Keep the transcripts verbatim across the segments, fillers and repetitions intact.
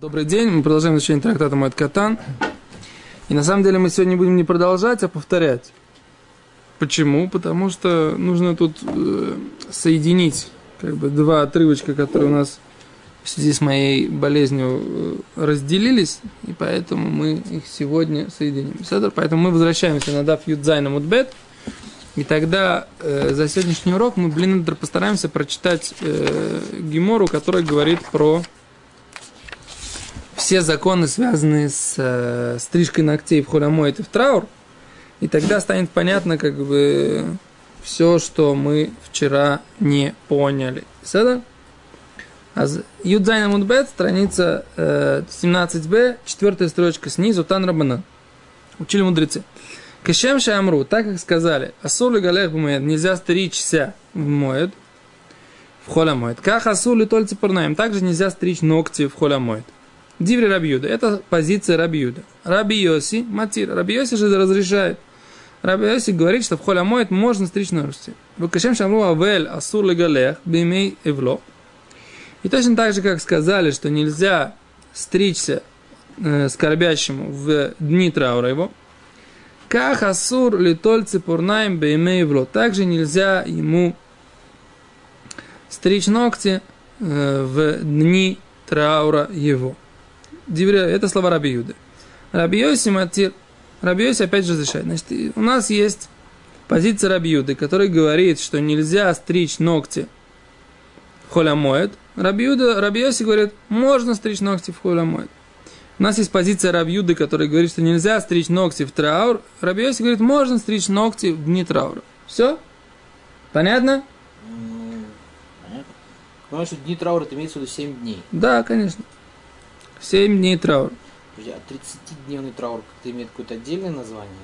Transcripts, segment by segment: Добрый день, мы продолжаем изучение трактата Моэд Катан. И на самом деле мы сегодня будем не продолжать, а повторять. Почему? Потому что нужно тут э, соединить как бы, два отрывочка, которые у нас в связи с моей болезнью э, разделились, и поэтому мы их сегодня соединим. Поэтому мы возвращаемся на Дав Юд Зайн Мудбет, и тогда э, за сегодняшний урок мы, блин, постараемся прочитать э, Гимору, которая говорит про... все законы, связанные с э, стрижкой ногтей в Холь а-Моэд и в траур, и тогда станет понятно, как бы, все, что мы вчера не поняли. Седа? Юдзайн Амудбет, страница э, семнадцать бэ, четвертая строчка снизу, Тан Рабанан. Учили мудрецы. Кешем ше амру, так как сказали, асур ли галех б-моэд, нельзя стричься в моэд, в Холь а-Моэд. Ках асур ли толь ципарнаим, также нельзя стричь ногти в Холь а-Моэд. Диври Рабби Йуда. Это позиция Рабби Йуда. Рабби Йоси, матир. Рабби Йоси же разрешает. Рабби Йоси говорит, что в Холь а-Моэд можно стричь ногти. Выкашем шамру авель асур легалех бимей эвло. И точно так же, как сказали, что нельзя стричься э, скорбящему в дни траура его. Ках асур литоль ципурнаим бимей эвло. Также нельзя ему стричь ногти э, в дни траура его. Это слова Рабби Юды. Рабби Йоси матир. Рабби Йоси опять же разрешает. Значит, у нас есть позиция Рабби Юды, которая говорит, что нельзя стричь ногти в Холь а-Моэд. Рабби Юда, Рабби Йоси говорит, можно стричь ногти в Холь а-Моэд. У нас есть позиция Рабби Юды, которая говорит, что нельзя стричь ногти в траур. Рабби Йоси говорит, можно стричь ногти в дни траура. Все? Понятно? Понятно. Потому что дни траура имеется в виду семь дней. Да, конечно. семь дней траур. Подожди, а тридцатидневный траур как-то имеет какое-то отдельное название?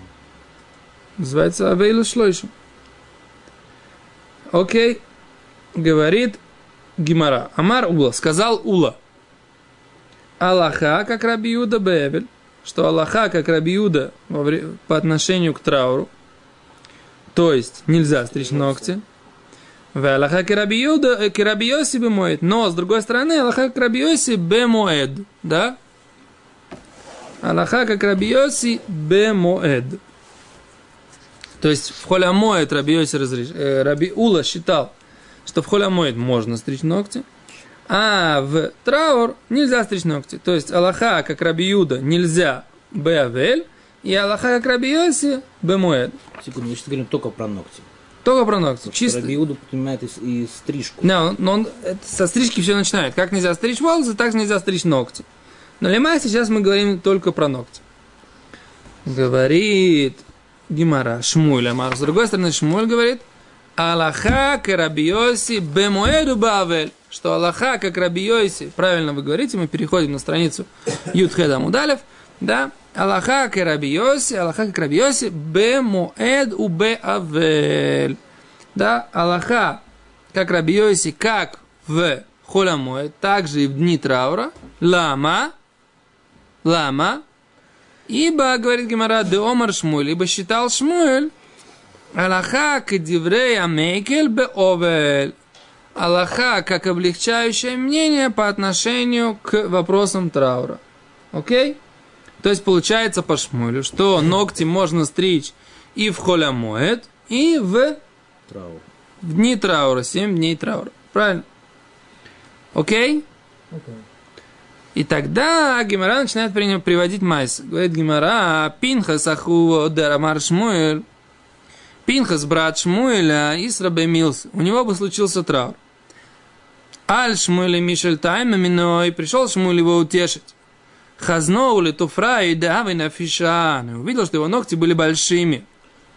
Называется Авейлу Шлойшем. Окей. Говорит Гимора. Амар Ула. Сказал Ула. Аллаха, как Рабби Йуда Бевель. Что Аллаха, как Рабби Йуда по отношению к трауру. То есть, нельзя стричь ногти. Ве Аллаха Рабби Йуда, Рабби Йоси бемоэд. Но, с другой стороны, Аллаха Рабби Йоси бемоэд. Да? Аллаха Рабби Йоси бемоэд. То есть, в Холь а-Моэд Рабби Йоси разреш... э, Раби Ула считал, что в Холь а-Моэд можно стричь ногти, а в траур нельзя стричь ногти. То есть, Аллаха Рабби Йуда нельзя беавель, и Аллаха Рабби Йоси бемоэд. Секунду, мы сейчас говорим только про ногти. Только про ногти. Чисто. Рабби Йуда поднимает и, и стрижку. Да, но он это, со стрижки все начинает. Как нельзя стричь волосы, так нельзя стричь ногти. Но лемай сейчас мы говорим только про ногти. Говорит Гимора Шмуэль. А с другой стороны Шмуэль говорит, Аллаха ка Рабби Йоси бемоэду бавель. Что Аллаха как Рабби Йоси. Правильно вы говорите, мы переходим на страницу Ютхеда Мудалев. Да? Аллаха ка Рабби Йоси, Аллаха ка Рабби Йоси, бе-моэд у бе-авель. Да, Аллаха как Рабби Йоси, как в Холь а-Моэд, также и в дни траура. Лама, лама, ибо, говорит Гемара, де омар Шмуэль, ибо считал Шмуэль, Аллаха ка диврей амейкель бе-овель. Аллаха как облегчающее мнение по отношению к вопросам траура. Окей? То есть, получается по Шмуэлю, что ногти можно стричь и в Холь а-Моэд, и в... Траур. В дни траура, семь дней траура. Правильно? Окей? Окей. И тогда Гемара начинает приводить майс. Говорит Гемара, Пинхас аху дерамар Шмуэль. Пинхас, брат Шмуэля, Исрабе Милс. У него бы случился траур. Аль Шмуэль Мишель Тайм, но и пришел Шмуэль его утешить. Хазноули, туфра и давай на фишан. Увидел, что его ногти были большими.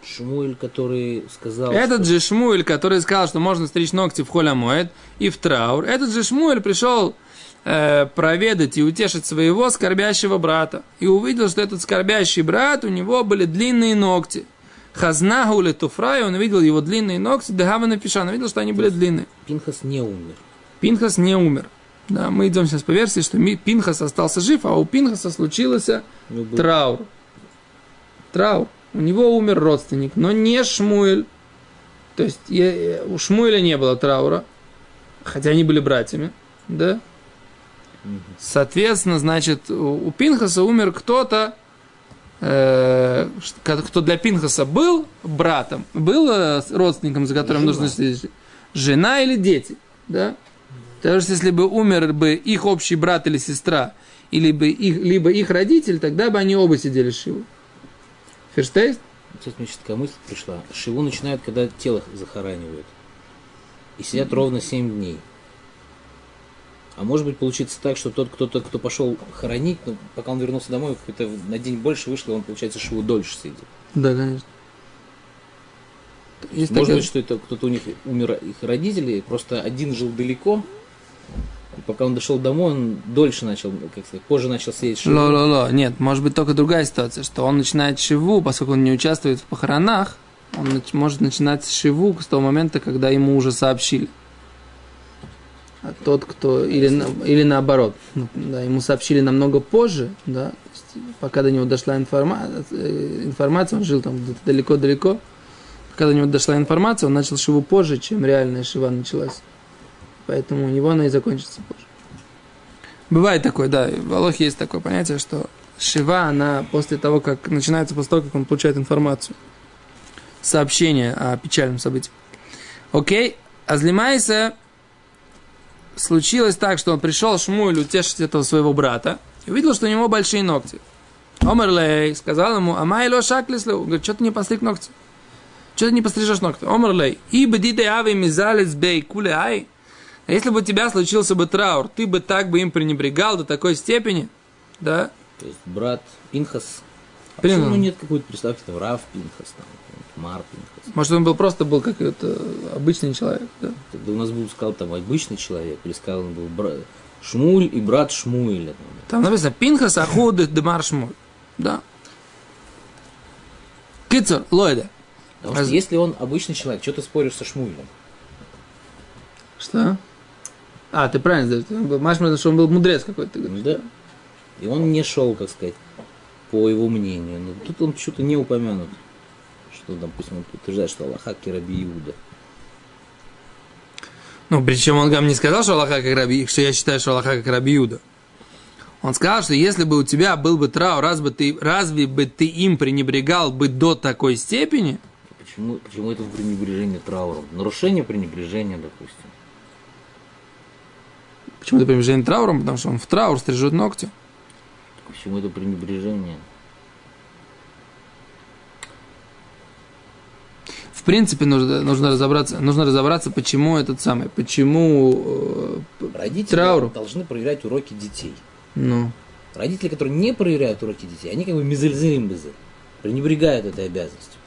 Шмуэль, который сказал... Этот что... же Шмуэль, который сказал, что можно стричь ногти в Холь а-Моэд и в траур. Этот же Шмуэль пришел э, проведать и утешить своего скорбящего брата. И увидел, что этот скорбящий брат, у него были длинные ногти. Хазнаули, туфра, и он увидел его длинные ногти. Давай на фишан. Увидел, что они были длинные. Пинхас не умер. Пинхас не умер. Да, мы идем сейчас по версии, что Пинхас остался жив, а у Пинхаса случился траур. Траур. У него умер родственник, но не Шмуэль. То есть у Шмуэля не было траура, хотя они были братьями. Да? Соответственно, значит, у Пинхаса умер кто-то, э, кто для Пинхаса был братом, был родственником, за которым нужно следить, жена или дети, да? Потому что если бы умер бы их общий брат или сестра, или бы их, либо их родитель, тогда бы они оба сидели шиву. Ферштейн? Сейчас мне еще такая мысль пришла. Шиву начинают, когда тело захоранивают. И сидят mm-hmm. ровно семь дней. А может быть, получится так, что тот, кто-то, кто пошел хоронить, ну, пока он вернулся домой, какой-то на день больше вышло, он, получается, шиву дольше сидит. Да, конечно. Есть может такая... быть, что это кто-то у них умер, их родители, просто один жил далеко, и пока он дошел домой, он дольше начал, как сказать, позже начал сидеть шиву. Ло-ло-ло, нет, может быть, только другая ситуация, что он начинает шиву, поскольку он не участвует в похоронах, он может начинать шиву с того момента, когда ему уже сообщили. А тот, кто... Или, на... или наоборот, да, ему сообщили намного позже, да, пока до него дошла информа... информация, он жил там где-то далеко-далеко, когда у него дошла информация, он начал шиву позже, чем реальная шива началась. Поэтому у него она и закончится позже. Бывает такое, да. В Алохе есть такое понятие, что шива, она после того, как начинается, после того, как он получает информацию. Сообщение о печальном событии. Окей. Азлимайса, случилось так, что он пришел Шмуэль утешить этого своего брата и увидел, что у него большие ногти. Омерлей сказал ему, амайло шаклисло. Он говорит, что ты не постриг ногти? Что ты не пострижешь ногти? Омерлей. Ибо диде ави мизалец бей куле ай. А если бы у тебя случился бы траур, ты бы так бы им пренебрегал до такой степени, да? То есть брат Пинхас. А Пинхас. Почему нет какой-то, представьте, там, Рав Пинхас, там, Мар Пинхас? Может, он был просто был какой-то обычный человек, да? Тогда у нас был, сказал, там, обычный человек, или сказал, он был брат Шмуль и брат Шмуэля. Там написано Пинхас Ахуды Демар Шмуль, да? Кицур, Лойда. Потому а что, если он обычный человек, что ты споришь со Шмуэлем? Что? А, ты правильно знаешь. Маш, потому что он был мудрец какой-то. Да. И он не шел, как сказать, по его мнению. Но тут он что-то не упомянут. Что, допустим, он утверждает, что Аллаха как Рабби Йуда. Ну, причем он нам не сказал, что Аллаха как Рабби, что я считаю, что Аллаха как Рабби Йуда. Он сказал, что если бы у тебя был бы траур, раз бы ты, разве бы ты им пренебрегал бы до такой степени? Почему, почему это пренебрежение трауром? Нарушение пренебрежения, допустим. Почему это пренебрежение трауром? Потому что он в траур стрижет ногти. Почему это пренебрежение? В принципе, нужно, нужно, разобраться, нужно разобраться, почему этот самый, почему родители трауру... должны проверять уроки детей. Ну. Родители, которые не проверяют уроки детей, они как бы мизельзимбезы, пренебрегают этой обязанностью.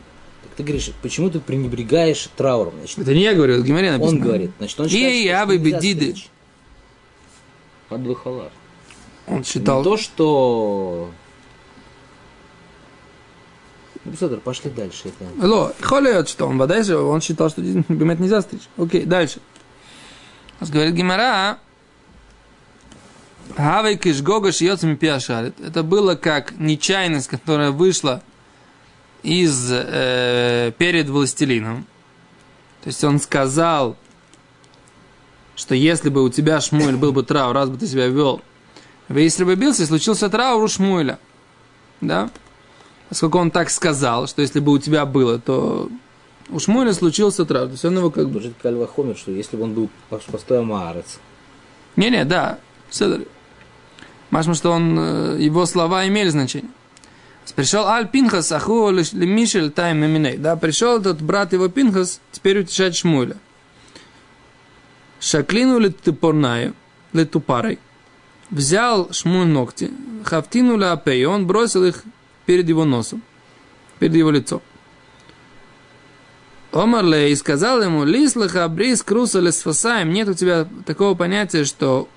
Ты говоришь, почему ты пренебрегаешь трауром? Значит, это не я говорю, это Гиморе написано. Он говорит, значит, он считает, что нельзя стричь. Подвыхалар. Он считал... Не то, что... Ну, Писатор, пошли дальше. Алло, холет, что он, дальше, он считал, что гимет нельзя стричь. Окей, дальше. Он говорит, Гимора... Гавай кишгога шьёцами пиашарит. Это было как нечаянность, которая вышла из э, перед властелином. То есть он сказал, что если бы у тебя Шмуэль был бы траур, раз бы ты себя вел, если бы бился, случился траур у Шмуэля. Да? Поскольку он так сказал, что если бы у тебя было, то у Шмуэля случился траур. То есть он его как бы... Божит Кальва Хомер, что если бы он был постоем Аарец. Не-не, да. Машма, что он, его слова имели значение. Пришел Аль Пинхас, Аху Лемишель Тайм Эминей. Да, пришел этот брат его Пинхас, теперь утешать Шмуэля. Шаклину летупорнаю, летупарой. Взял Шмуэль ногти, хафтину лапей, он бросил их перед его носом, перед его лицом. Омарлей сказал ему, лислаха бриз круса лесфасаем, нет у тебя такого понятия, что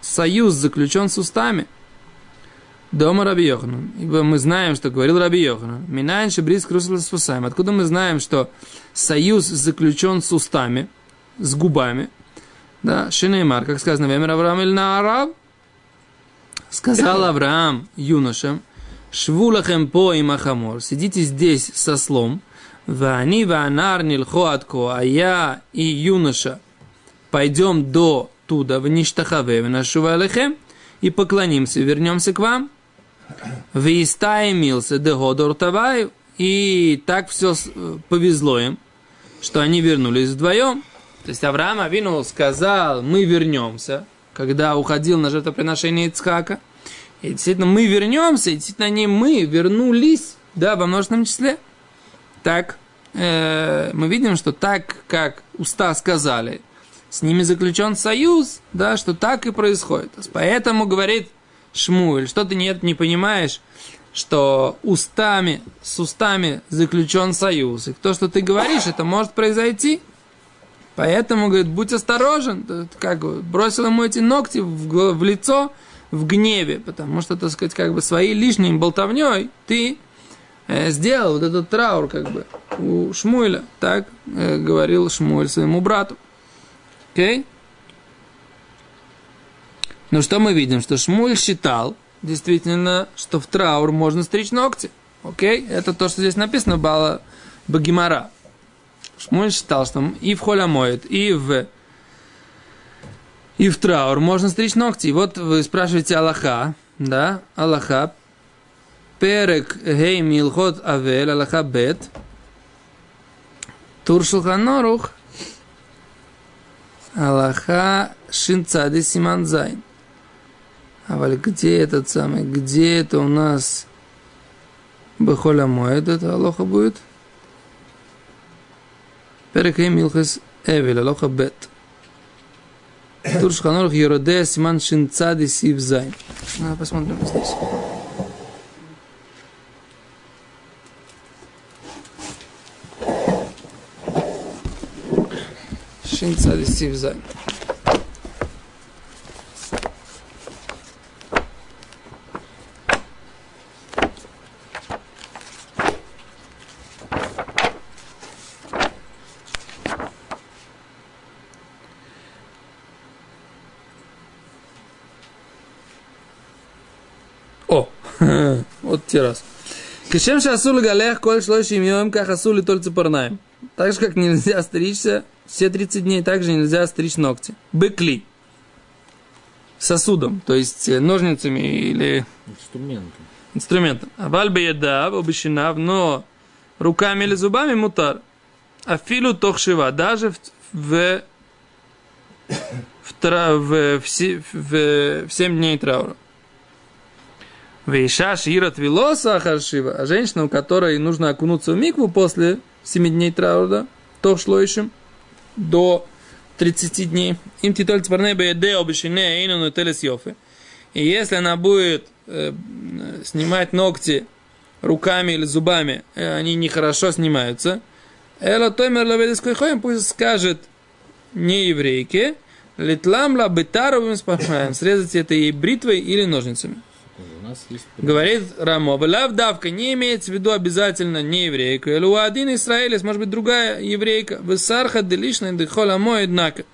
союз заключен с устами. Дома Рабби Йоханан. Ибо мы знаем, что говорил Рабби Йоханан. Минанши бриз крусл с усами. Откуда мы знаем, что союз заключен с устами, с губами? Да, Шинеймар, как сказано, Вемер Авраам или Наарав? Сказал Авраам юношам, Швулахем по и махамор. Сидите здесь со слом. Вани ванар нильхоатко. А я и юноша пойдем до туда в Ништахаве в нашу Валехем. и поклонимся, вернемся к вам. Вистаимился дегодор тавай, и так все повезло им, что они вернулись вдвоем. То есть Авраам Авину сказал, мы вернемся, когда уходил на жертвоприношение Ицхака. И действительно, мы вернемся, и действительно, они, мы вернулись, да, во множественном числе. Так, э, мы видим, что так, как уста сказали, с ними заключен союз, да, что так и происходит. Поэтому, говорит Шмуэль, что ты нет, не понимаешь, что устами, с устами заключен союз. И то, что ты говоришь, это может произойти. Поэтому, говорит, будь осторожен, как бросил ему эти ногти в, в лицо в гневе, потому что, так сказать, как бы своей лишней болтовней ты э, сделал вот этот траур, как бы, у Шмуэля. Так э, говорил Шмуэль своему брату. Окей? Okay? Ну, что мы видим? Что Шмуэль считал, действительно, что в траур можно стричь ногти. Окей? Okay? Это то, что здесь написано было в Гимора. Шмуэль считал, что и в Холь а-Моэд, и в, и в траур можно стричь ногти. И вот вы спрашиваете Аллаха, да, Аллаха, перек гей милхот авель, Аллаха бет, тур Шулхан Арух, Аллаха шинцади симанзайн. А валь, где этот самый, где это у нас в Холь а-Моэд это Аллаха будет? Перекей милхес эвель, Аллаха бет. Туршханорх Йородея Симан Шинцади Сивзай. Посмотрим здесь. Шинцади Сивзай. Раз. Кешем шасул галех коль шлойши имеем, как асули толь цепарнаем. Так же, как нельзя стричься, все тридцать дней также нельзя стричь ногти. Быкли. Сосудом, то есть ножницами или... Инструментом. Инструментом. Аваль беедав, обещанав, но руками или зубами мутар. Афилу тохшива, даже в... в, в, в, в, в, в семь дней траура. Вейшаш ират вилоса ахаршива. А женщина, у которой нужно окунуться в микву после семи дней траура, то шло еще до тридцати дней. Им титоль цварне беде обещанное эйнуну телесьёфы. И если она будет э, снимать ногти руками или зубами, э, они нехорошо снимаются. Эла тоймер лавелеской хоем, пусть скажет не еврейке, литлам лабетаровым спахаем, срезать это ей бритвой или ножницами. Есть... Говорит Рамо, давка не имеется в виду обязательно не еврейка. Или у один Израилец, может быть, другая еврейка. Высарха делишна де Холь а-Моэд нака.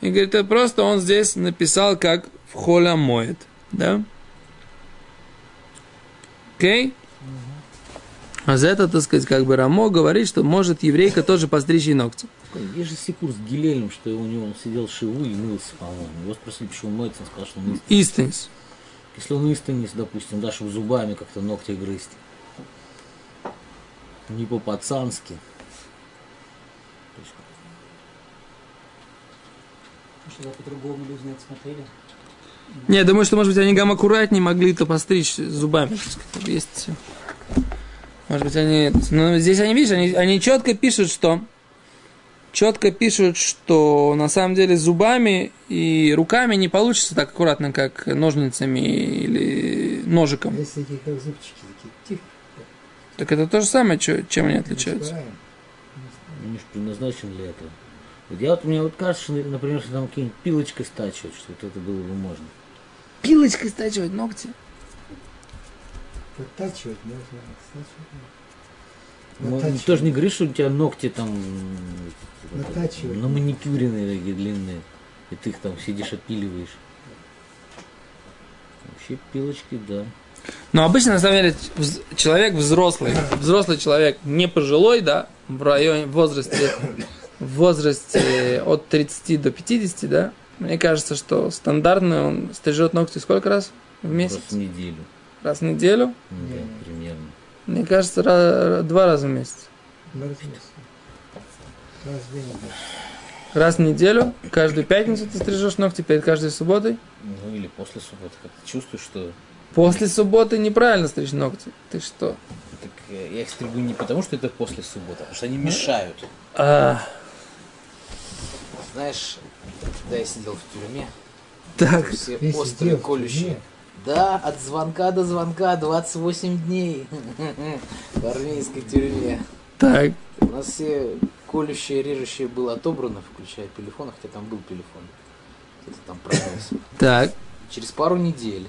И говорит, это просто он здесь написал как в Холь а-Моэд. Да? Окей? Okay? Uh-huh. А за это, так сказать, как бы Рамо говорит, что может еврейка тоже постричь ей ногти. Есть же секур с Гилелем, что у него он сидел шиву и мылся, по-моему. Его спросили, почему моется, он сказал, что он истинец. Если он истонис, допустим, да, чтобы зубами как-то ногти грызть. Не по-пацански. Что-то по-другому люди на это смотрели. Не, я думаю, что, может быть, они гамакуратнее могли-то постричь зубами. Есть. Может быть, они... Ну, здесь они, видишь, они, они четко пишут, что... Четко пишут, что на самом деле зубами и руками не получится так аккуратно, как ножницами или ножиком. Есть такие, как зубчики, такие тихо. Так это то же самое, чем они отличаются. Ну, не предназначен для этого. Вот я вот, мне вот кажется, например, что там какие-нибудь пилочкой стачивать, что вот это было бы можно. Пилочкой стачивать ногти? Подтачивать можно, стачивать можно. Ну, тоже не говоришь, что у тебя ногти там на маникюренные такие длинные, и ты их там сидишь опиливаешь. Вообще пилочки, да. Но обычно, на самом деле, человек взрослый, взрослый человек, не пожилой, да, в районе, в возрасте, в возрасте от тридцати до пятидесяти, да, Мне кажется, что стандартно он стрижет ногти сколько раз в месяц? Раз в неделю. Раз в неделю? Да, примерно. Мне кажется, раз, два раза в месяц. Два раза в месяц. Раз в неделю. Раз в неделю, каждую пятницу ты стрижешь ногти, перед каждой субботой. Ну или после субботы. Как ты чувствуешь, что... После субботы неправильно стричь ногти. Ты что? Так я их стригу не потому, что это после субботы, а потому что они мешают. А... Знаешь, когда я сидел в тюрьме, так, все острые колющие. Да, от звонка до звонка двадцать восемь дней в армейской тюрьме. Так. У нас все колющие, режущие было отобрано, включая телефон, хотя там был телефон. Кто-то там пронес. Так. Через пару недель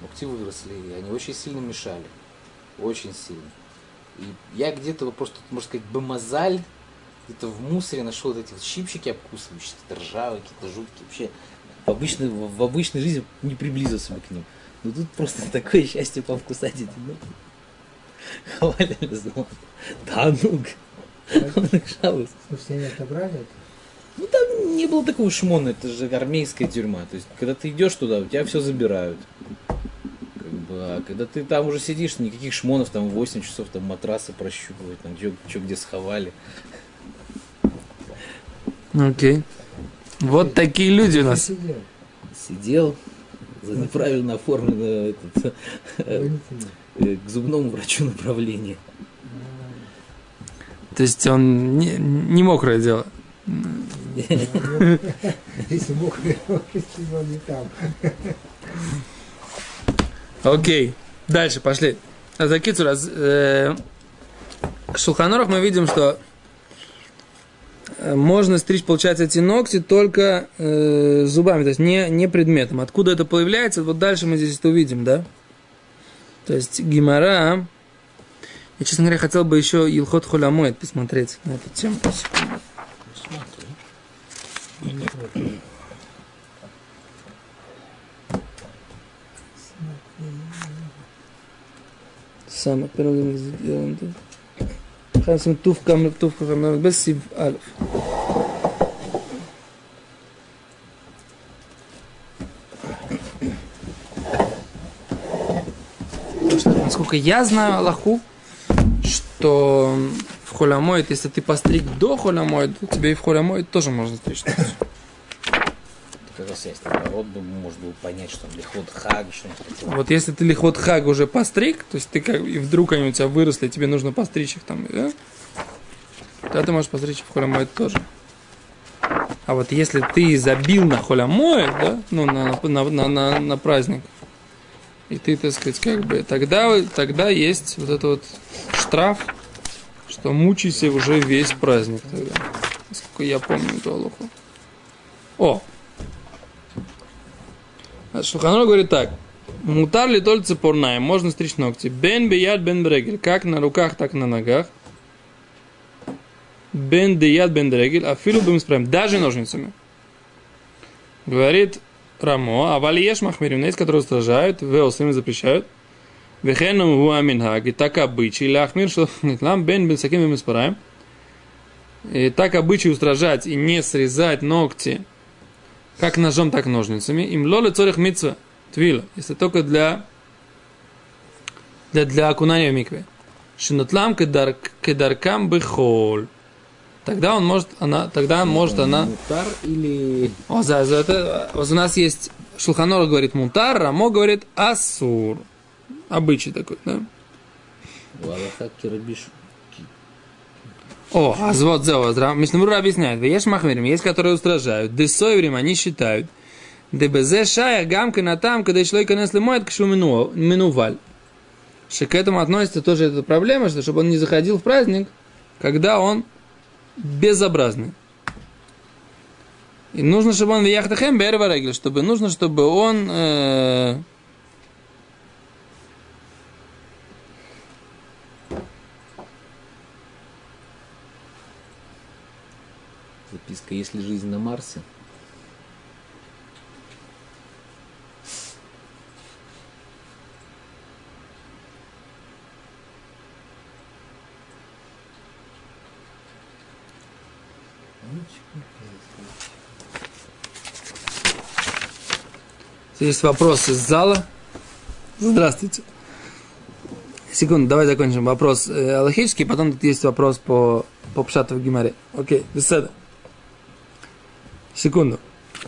ногти выросли, и они очень сильно мешали. Очень сильно. И я где-то просто, можно сказать, бомазаль. Где-то в мусоре нашел вот эти вот щипчики обкусывающие, какие-то ржавые, какие-то жуткие. Вообще в обычной, в обычной жизни не приблизился бы к ним. Но тут просто такое счастье повкусать эти ногти. Хвалили зло. Да ну-ка. Он их жалуется. Слушайте, они отобрали? Ну там не было такого шмона, это же армейская тюрьма. То есть, когда ты идешь туда, у тебя все забирают. А когда ты там уже сидишь, никаких шмонов, там восемь часов там матрасы прощупывают, там что где сховали. Окей. Okay. Вот Ты такие люди у нас. Сидел, сидел за неправильно оформленное этот, к зубному врачу направление. То есть он не, не мокрое дело? Если мокрое, он не там. Окей, okay. Дальше пошли. А за кицу раз э, Шулхан Арух мы видим, что можно стричь, получается, эти ногти только э, зубами, то есть не, не предметом. Откуда это появляется, вот дальше мы здесь это увидим, да? То есть Гимора. Я, честно говоря, хотел бы еще Илхот Холь а-Моэд посмотреть на эту тему. Самое первое сделано. Хасим туфкам туфкам без сив алф. Насколько я знаю Аллаху, что в Холь а-Моэд, если ты постриг до Холь а-Моэд, то тебе и в Холь а-Моэд тоже можно стричь. Как раз есть народ, думаю, можно было понять, что он лихот хаг, что-нибудь хотел. Вот если ты лихот хаг уже постриг, то есть ты как и вдруг они у тебя выросли, тебе нужно постричь их там, да? Тогда ты можешь постричь в Холь а-Моэд тоже. А вот если ты забил на Холь а-Моэд, да, ну на, на, на, на, на праздник, и ты, так сказать, как бы, тогда, тогда есть вот этот вот штраф, что мучайся уже весь праздник тогда. Насколько я помню эту алоху. О! Шулхан Арух говорит так. Мутар ли толь цепурная? Можно стричь ногти. Бен бияд бен брегель. Как на руках, так на ногах. Бен деяд бен брегель. А филу будем справим. Даже ножницами. Говорит Рамо. А валиеш махмирим. Есть, которые устражают. Веосами запрещают. Вехеном вуаминхаг. И так обычай. Или ахмир шелхнитлам. Бен бен саким будем справим. И так обычай устражать и не срезать ногти. Как ножом, так ножницами. Им лоле цорих митцва твила. Если только для, для, для окунания в микве. Шинутлам кедаркам бихоль. Тогда он может, она, тогда может она... Мутар или... О, за, за это... Вот у нас есть... Шулхан Арух говорит мутар, Рамо говорит асур. Обычай такой, да? О, а вот за вот, Мишна Брура объясняет, есть махмирим, есть которые устражают, десой время они считают, дбз шая гамка на там, когда человек нанесли моет, к шумину минуваль, что к этому относится тоже эта проблема, что чтобы он не заходил в праздник, когда он безобразный, и нужно, чтобы он в яхтахем берварегил, чтобы нужно, чтобы он э... Записка, если жизнь на Марсе. Есть вопрос из зала. Здравствуйте. Секунду, давай закончим вопрос аллахический, потом тут есть вопрос по, по пшату в Гиморе. Окей, беседа. Секунду.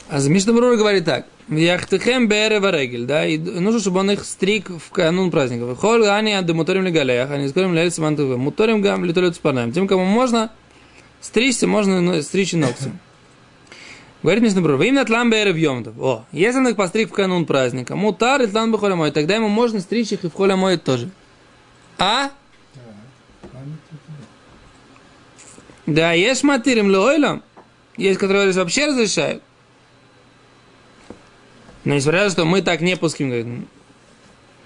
А Мишна Брура говорит так. Яхтехем бере варегель, да, и нужно, чтобы он их стриг в канун праздников. Холь ани муторим ли галеях, ани скорим ли эльсим антувы, муторим гам литолет с парнами. Тем, кому можно стричься, можно стричь и ногтем. Говорит Мишна Брура, им натлам бере в йомтов. О, если он их постриг в канун праздника, мутар и тлан бы холь а-Моэд, тогда ему можно стричь их и в холь а-Моэд тоже. А? Да, есть матирим лойлам, есть, которые вообще разрешают. Но несмотря на то, что мы так не пуским, говорим,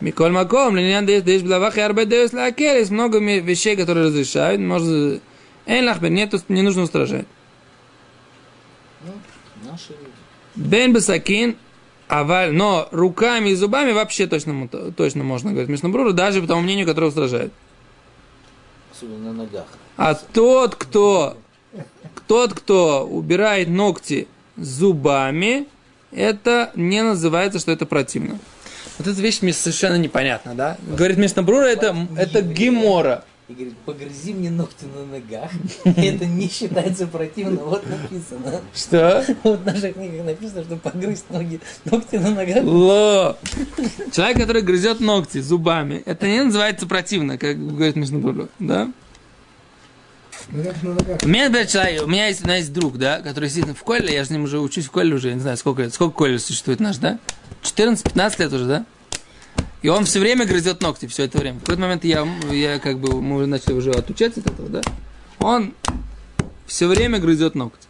Миколь Маком, Ленин Дейс, Дейс Блавах, Ярбе Дейс Лакер, есть много вещей, которые разрешают, может, Эйн Лахбер, нет, не нужно устражать. Бен Басакин, Аваль, но руками и зубами вообще точно, точно можно, говорит Мишна Брура, даже по тому мнению, которое устражает. Особенно на ногах. А тот, кто, тот, кто убирает ногти зубами, это не называется, что это противно. Вот эта вещь мне совершенно непонятна, да? Пошли. Говорит Мишна Брура, это, это Гимора. И говорит, погрызи мне ногти на ногах, это не считается противно. Вот написано. Что? Вот в наших книгах написано, что погрызть ноги, ногти на ногах. Ло! Человек, который грызет ногти зубами, это не называется противно, как говорит Мишна Брура, да? У меня, например, человек, у меня есть, у меня есть друг, да, который сидит в колледже, я же с ним уже учусь в колледже, я не знаю, сколько лет, сколько колледж существует наш, да? четырнадцать-пятнадцать лет уже, да? И он все время грызет ногти, все это время. В какой-то момент я, я как бы, мы уже начали уже отучать от этого, да? Он все время грызет ногти.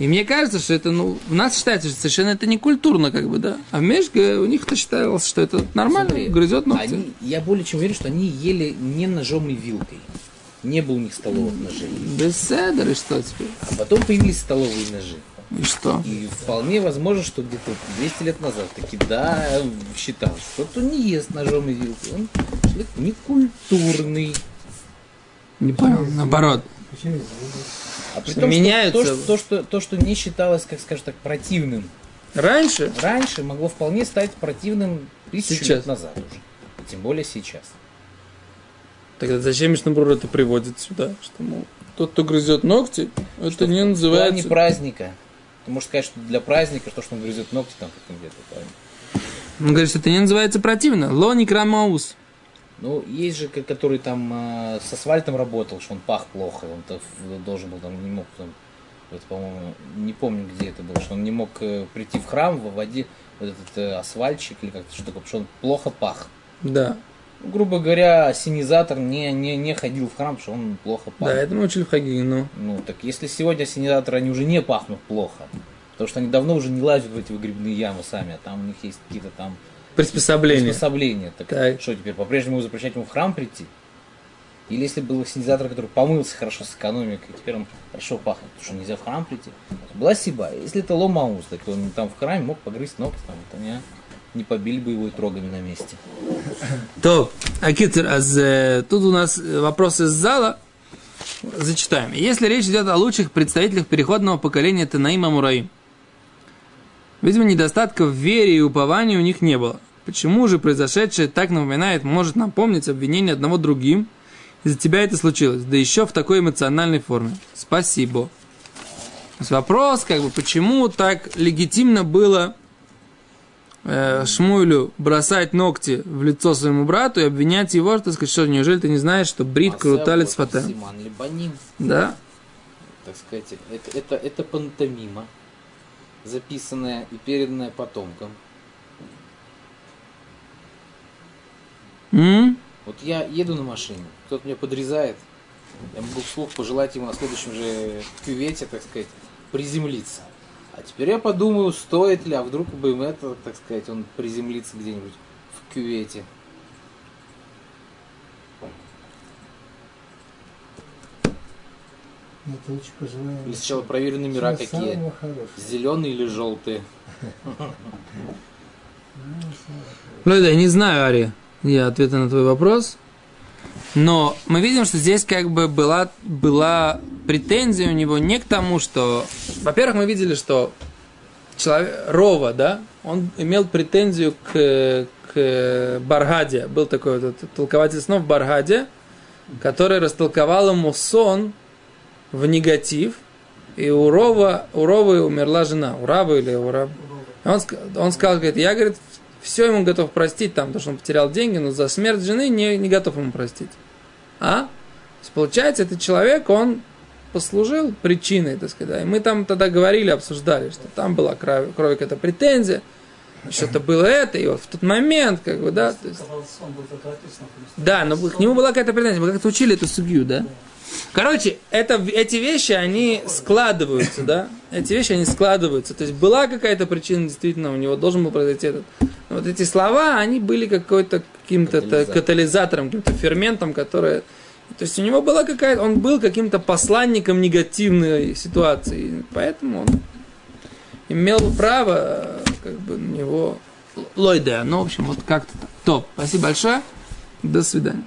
И мне кажется, что это, ну, у нас считается, что совершенно это не культурно, как бы, да. А в Мешке у них-то считалось, что это нормально, смотри, грызет ногти. Они, я более чем уверен, что они ели не ножом и вилкой. Не было у них столовых ножей. Беседер, и что теперь? А потом появились столовые ножи. И что? И вполне возможно, что где-то двести лет назад таки, да, считалось, что кто не ест ножом и вилкой, он человек некультурный. Не понял, наоборот. А при том, меняются. Что, то, что, то, что не считалось, как скажем так, противным. Раньше? Раньше могло вполне стать противным тысячу сейчас. Лет назад уже. И тем более сейчас. Тогда зачем Мишна Брура это приводит сюда? Что, мол, тот, кто грызет ногти, что это не называется... Это не праздника. Ты можешь сказать, что для праздника, что, что он грызет ногти там где-то. Он говорит, что это не называется противно. Лоник Рамаус. Ну, есть же, который там э, с асфальтом работал, что он пах плохо. Он должен был, там, не мог, там, вот, по-моему, не помню, где это было, что он не мог э, прийти в храм, в воде, вот этот э, асфальтчик или как-то что-то, потому что он плохо пах. Да. Грубо говоря, ассенизатор не, не, не ходил в храм, потому что он плохо пахнет. Да, это мы учили в Хагиге, но... Ну, так если сегодня ассенизаторы, они уже не пахнут плохо, потому что они давно уже не лазят в эти выгребные ямы сами, а там у них есть какие-то там... Приспособления. Приспособления. Так, так что теперь, по-прежнему запрещать ему в храм прийти? Или если был ассенизатор, который помылся хорошо с экономикой, и теперь он хорошо пахнет, потому что нельзя в храм прийти? Была сиба. Если это ломаус, так он там в храме мог погрызть ногти, там, это не... не побили бы его и трогами на месте. То, Акитер, а тут у нас вопрос из зала. Зачитаем. Если речь идет о лучших представителях переходного поколения Танаим Амураим, видимо, недостатков в вере и уповании у них не было. Почему же произошедшее так напоминает, может напомнить обвинение одного другим? Из-за тебя это случилось, да еще в такой эмоциональной форме. Спасибо. Вопрос, как бы, почему так легитимно было Шмуэлю бросать ногти в лицо своему брату и обвинять его, так сказать, что неужели ты не знаешь, что брит круталец фата? Да. Так сказать, это, это, это пантомима, записанная и переданная потомкам. Mm? Вот я еду на машине, кто-то меня подрезает, я могу вслух пожелать ему на следующем же кювете, так сказать, приземлиться. А теперь я подумаю, стоит ли, а вдруг бы им это, так сказать, он приземлится где-нибудь в кювете. Или сначала проверю номера какие, зеленые или желтые. Ну да, я не знаю, Ари, я ответа на твой вопрос. Но мы видим, что здесь как бы была, была претензия у него не к тому, что... Во-первых, мы видели, что человек... Рова, да, он имел претензию к, к Баргаде. Был такой вот толкователь снов Баргаде, который растолковал ему сон в негатив, и у Рова, у Ровы умерла жена, у Равы или у Равы. Он, он сказал, говорит, я, говорит, все ему готов простить, там, потому что он потерял деньги, но за смерть жены не, не готов ему простить. А? Получается, этот человек, он послужил причиной, так сказать. И мы там тогда говорили, обсуждали, что там была кровь, кровь какая-то претензия, что-то было это, и вот в тот момент, как бы, да. То есть... Да, но к нему была какая-то претензия, мы как-то учили эту сугью, да? Короче, это, эти вещи, они складываются, да? Эти вещи, они складываются. То есть была какая-то причина, действительно, у него должен был произойти этот... Но вот эти слова, они были какой-то, каким-то катализатор. катализатором, каким-то ферментом, который... То есть у него была какая-то... Он был каким-то посланником негативной ситуации. Поэтому он имел право, как бы, на него... Лойда, ну, в общем, вот как-то так. Топ, спасибо большое. До свидания.